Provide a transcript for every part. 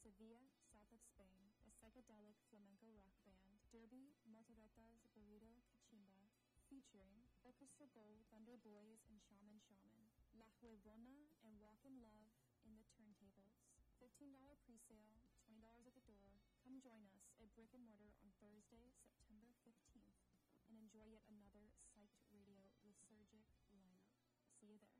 Sevilla, south of Spain, a psychedelic flamenco rock band, Derby, Motoretas, Burrito, Kachimba, featuring Orchestra Gold, Thunder Boys, and Shaman Shaman, La Huerona, and Walk in Love in the Turntables. $15 pre-sale, $20 at the door. Come join us at Brick and Mortar on Thursday, September 15th, and enjoy yet another Psyched Radio Lysergic lineup. See you there.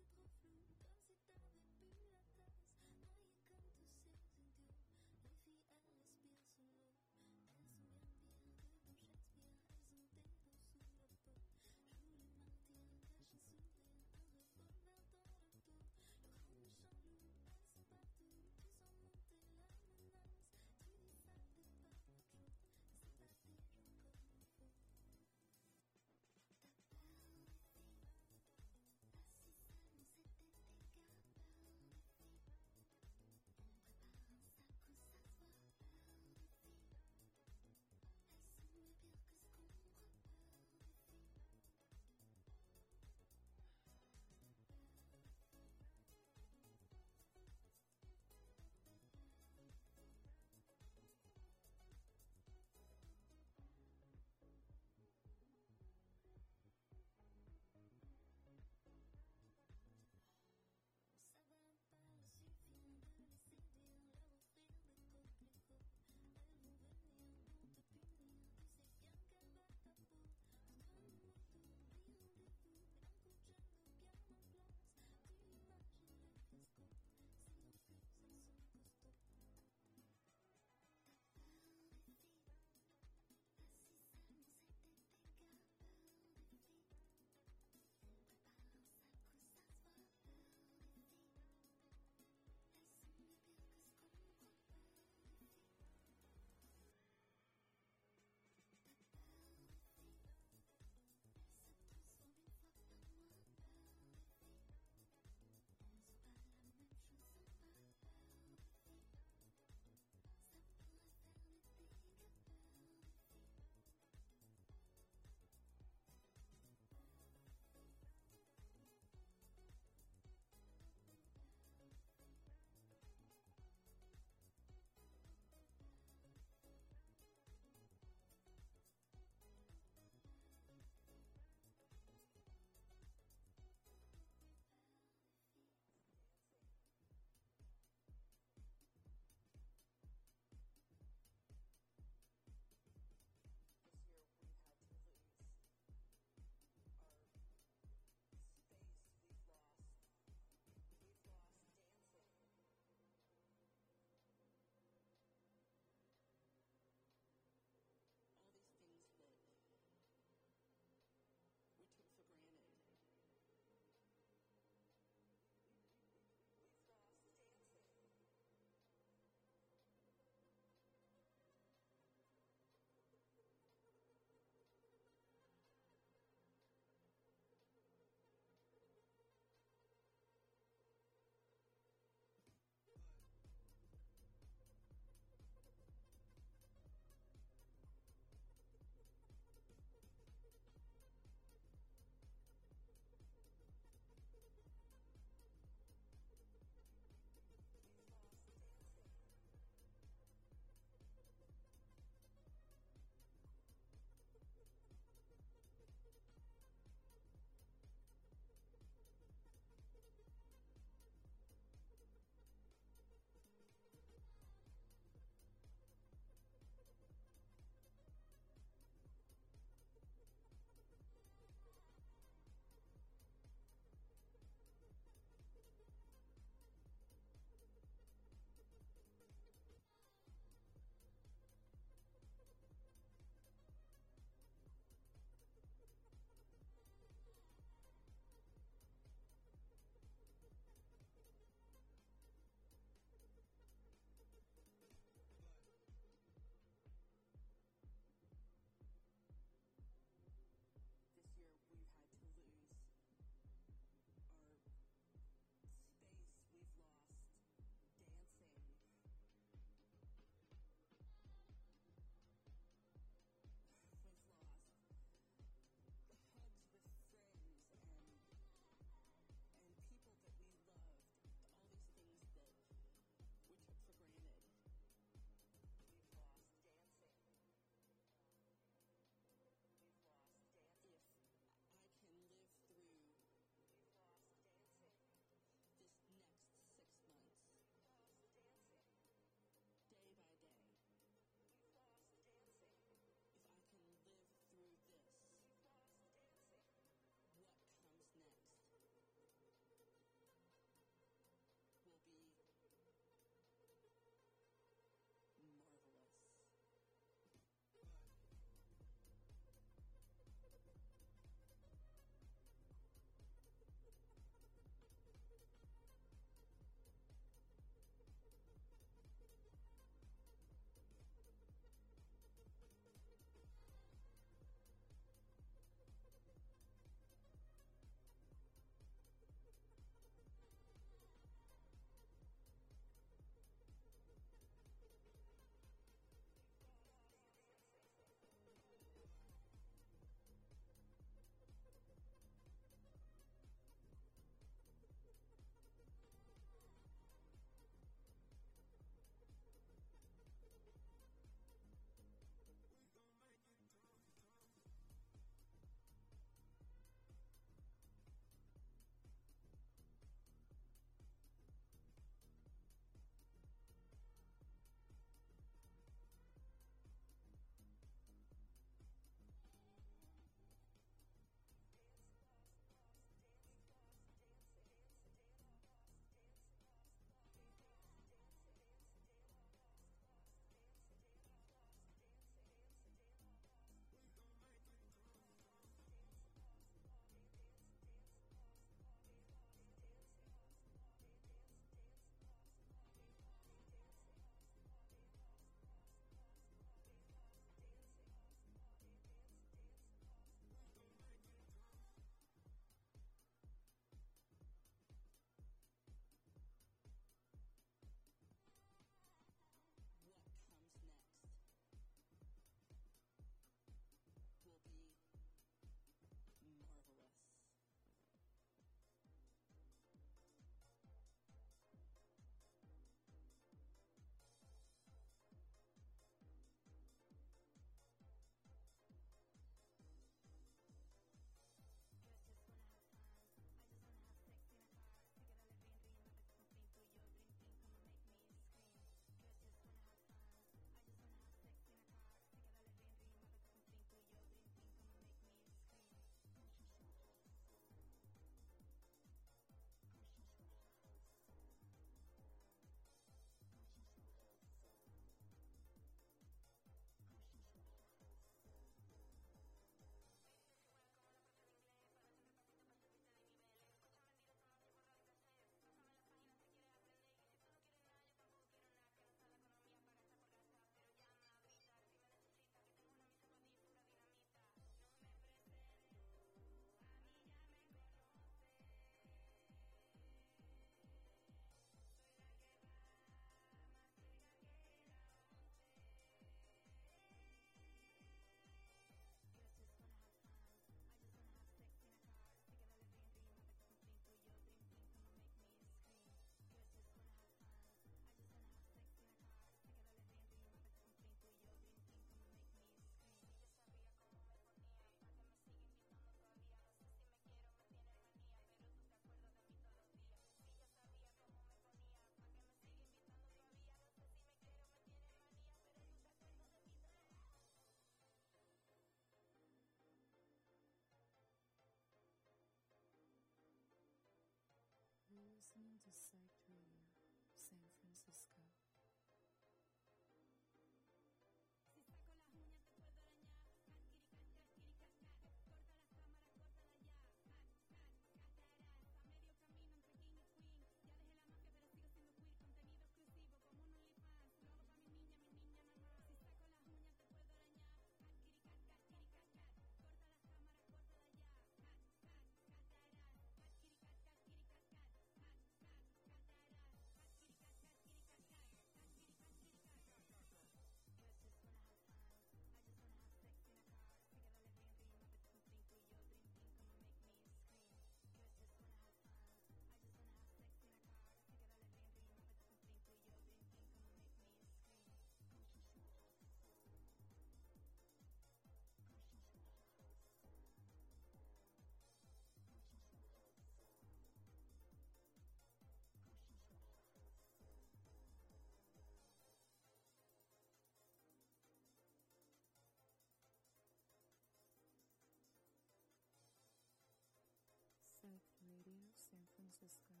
Francisco,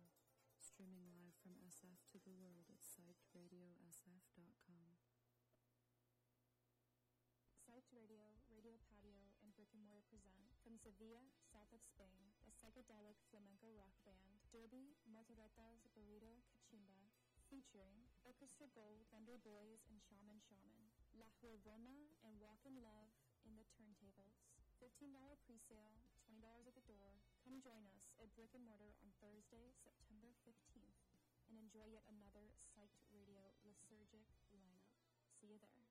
streaming live from SF to the world at psychedradiosf.com. Psyched Radio, Radio Patio, and Brick and Mortar present from Sevilla, south of Spain, a psychedelic flamenco rock band, Derby, Motoretas, Burrito, Kachimba, featuring Orchestra Gold, Thunder Boys, and Shaman Shaman, La Huerona, and Walk in Love in the Turntables. $15 pre-sale, $20 at the door. Come join us at Brick and Mortar on Thursday, September 15th, and enjoy yet another Psyched Radio lysergic lineup. See you there.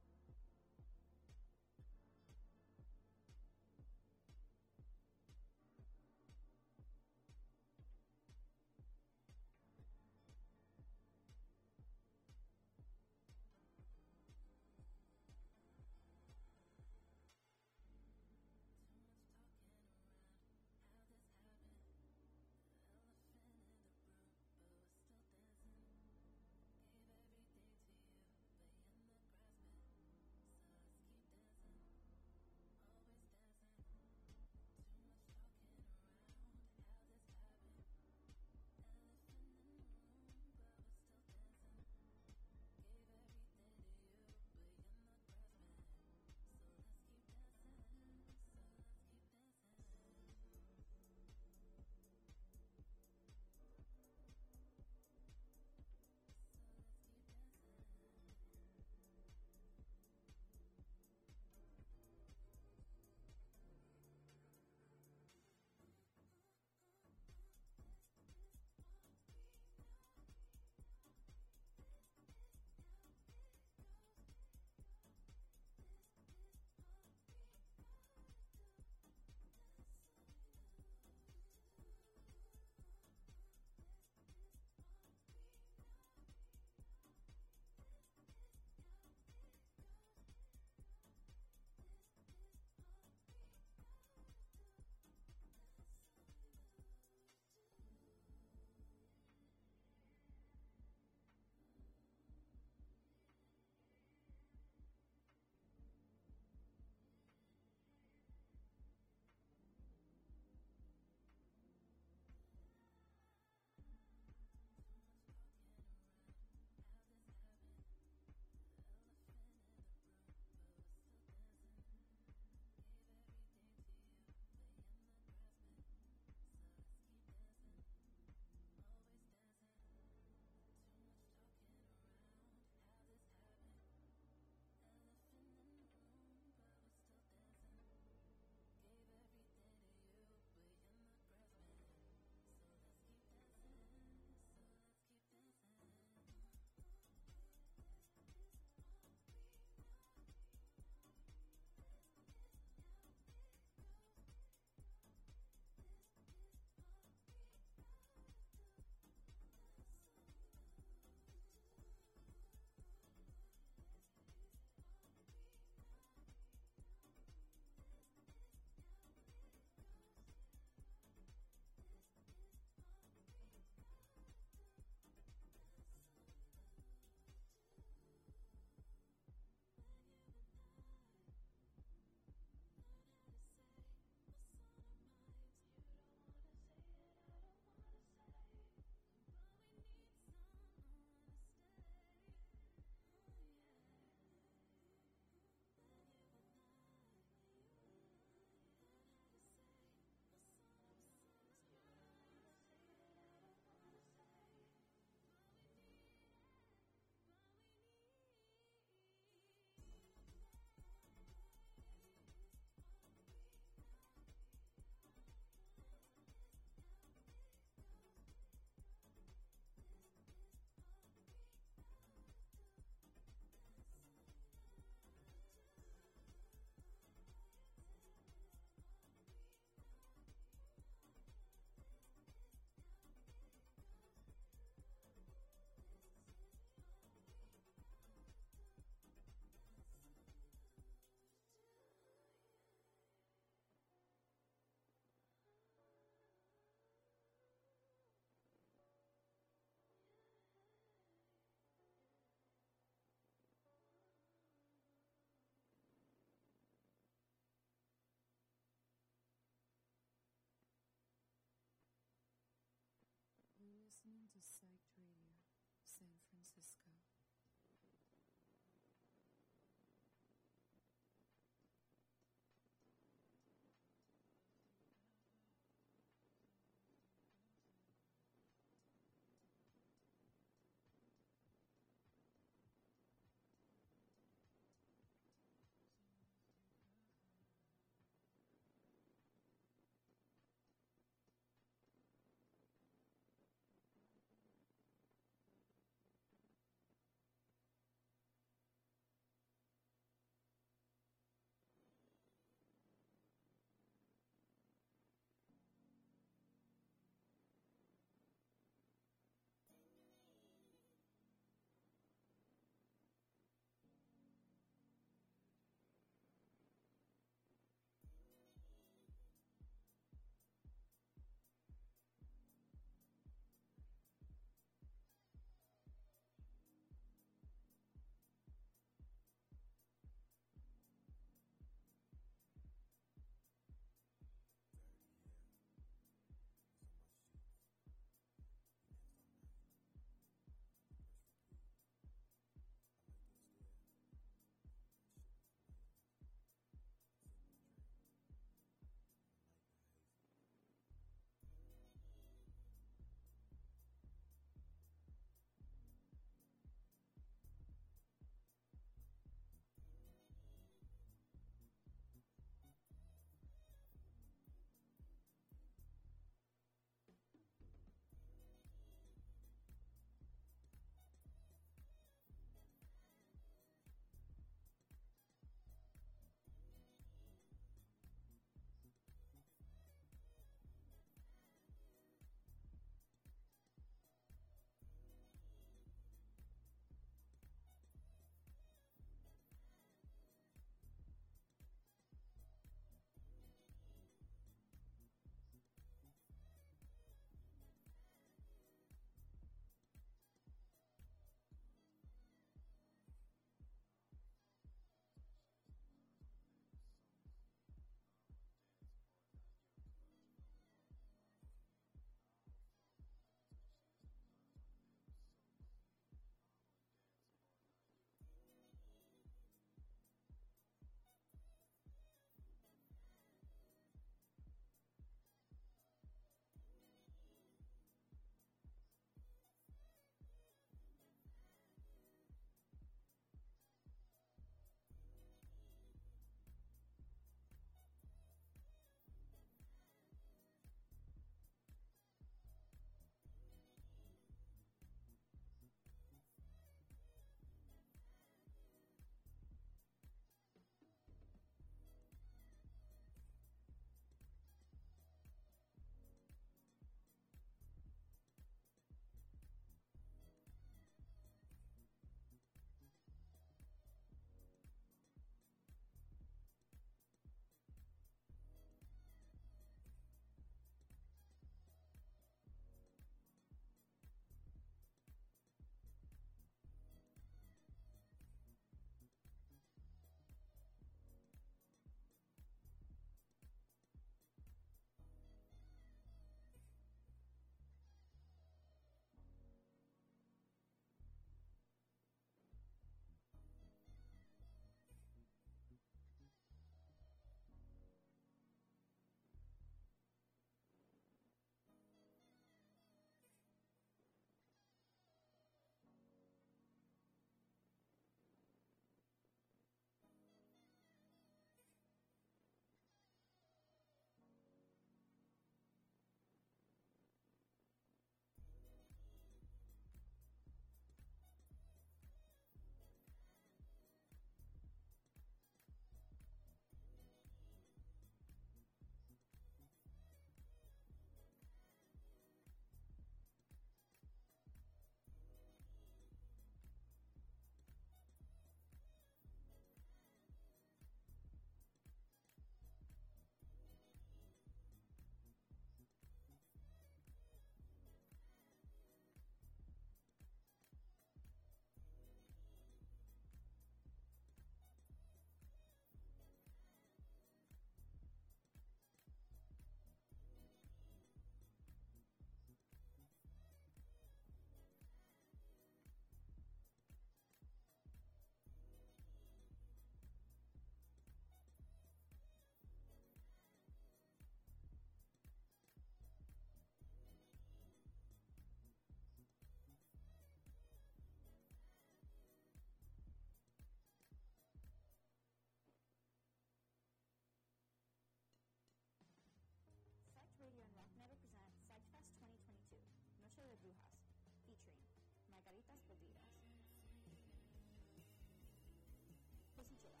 listen to that.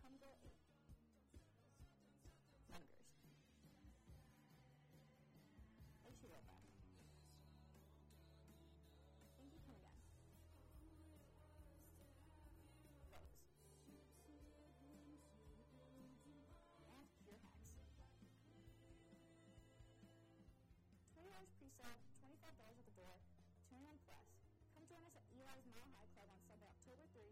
Come get it. Hungers. I should go back. Thank you for coming down. Rose. And your hacks. $20 pre-sale, $25 at the door, 21 plus. Come join us at Eli's Mile High Club on Sunday, October 3,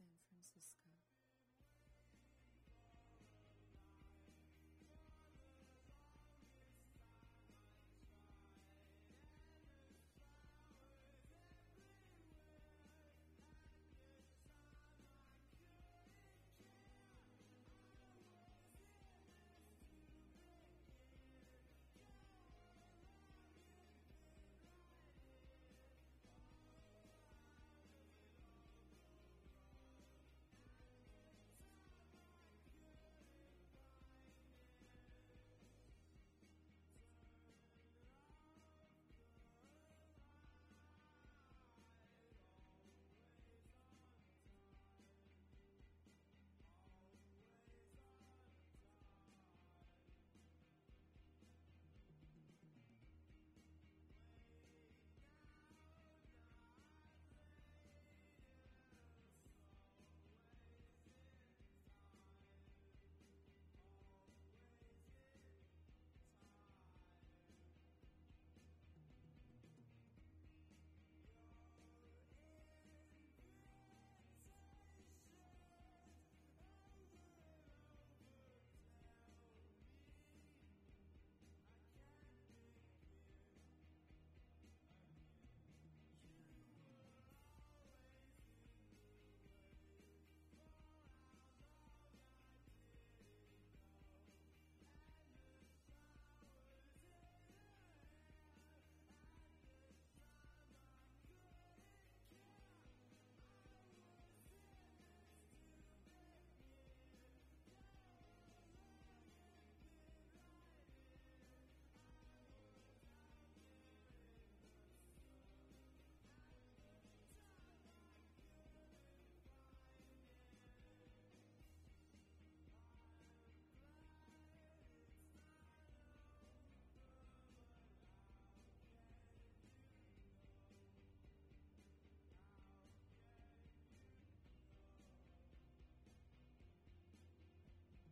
San Francisco.